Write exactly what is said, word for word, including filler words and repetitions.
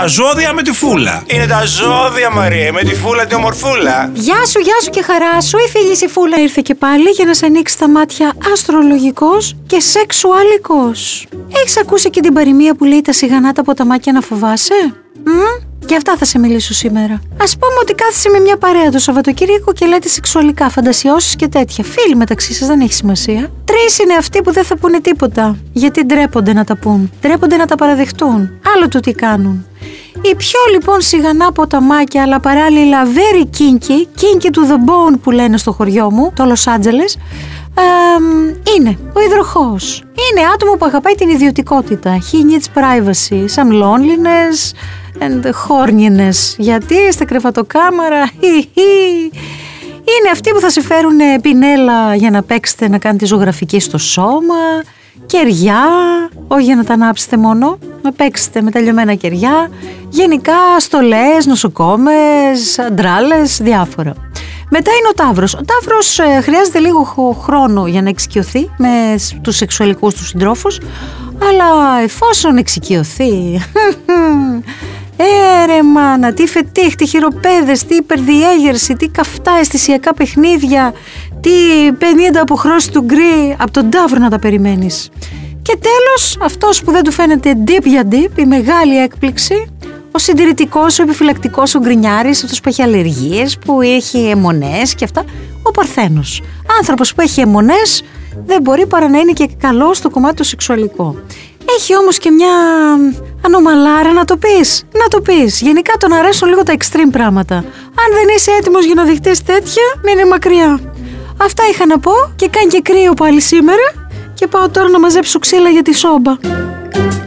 Τα ζώδια με τη Φούλα. Είναι τα ζώδια, Μαρία, με τη Φούλα τη ομορφούλα. Γεια σου, γεια σου και χαρά σου. Η φίλη η Φούλα ήρθε και πάλι για να σε ανοίξει τα μάτια αστρολογικός και σεξουαλικός. Έχεις ακούσει και την παροιμία που λέει τα σιγανά τα ποταμάκια να φοβάσαι? Μμ? Γι' αυτά θα σε μιλήσω σήμερα. Ας πούμε ότι κάθεσαι με μια παρέα το Σαββατοκύριακο και λέτε σεξουαλικά φαντασιώσεις και τέτοια. Φίλοι μεταξύ σας, δεν έχει σημασία. Τρεις είναι αυτοί που δεν θα πούνε τίποτα. Γιατί ντρέπονται να τα πούν. Ντρέπονται να τα παραδεχτούν. Άλλο το τι κάνουν. Οι πιο λοιπόν σιγανά ποταμάκια, αλλά παράλληλα very kinky, kinky to the bone που λένε στο χωριό μου, το Λος Άντζελες, είναι ο υδροχόος. Είναι άτομο που αγαπάει την ιδιωτικότητα. He needs privacy, some loneliness and horniness. Γιατί στα κρεβατοκάμαρα, είναι αυτοί που θα σε φέρουν πινέλα για να παίξετε, να κάνετε ζωγραφική στο σώμα, κεριά, όχι για να τα ανάψετε μόνο, να παίξετε με τα λιωμένα κεριά, γενικά στολές, νοσοκόμες, αντράλες, διάφορα. Μετά είναι ο Ταύρος. Ο Ταύρος ε, χρειάζεται λίγο χρόνο για να εξοικειωθεί με τους σεξουαλικούς του συντρόφους, αλλά εφόσον εξοικειωθεί, έρε μάνα, τι φετίχ, τι χειροπέδες, τι υπερδιέγερση, τι καυτά αισθησιακά παιχνίδια, τι πενήντα αποχρώσεις του γκρι, από τον Ταύρο να τα περιμένεις. Και τέλος, αυτός που δεν του φαίνεται deep για deep, η μεγάλη έκπληξη, ο συντηρητικός, ο επιφυλακτικός, ο γκρινιάρης, αυτός που έχει αλλεργίες, που έχει αιμονές και αυτά, ο Παρθένος. Άνθρωπος που έχει αιμονές δεν μπορεί παρά να είναι και καλός στο κομμάτι το σεξουαλικό. Έχει όμως και μια ανομαλάρα να το πεις, να το πεις. Γενικά τον αρέσουν λίγο τα extreme πράγματα. Αν δεν είσαι έτοιμος για να δεχτείς τέτοια, μείνε μακριά. Αυτά είχα να πω και κάνει και κρύο πάλι σήμερα και πάω τώρα να μαζέψω ξύλα για τη σόμπα.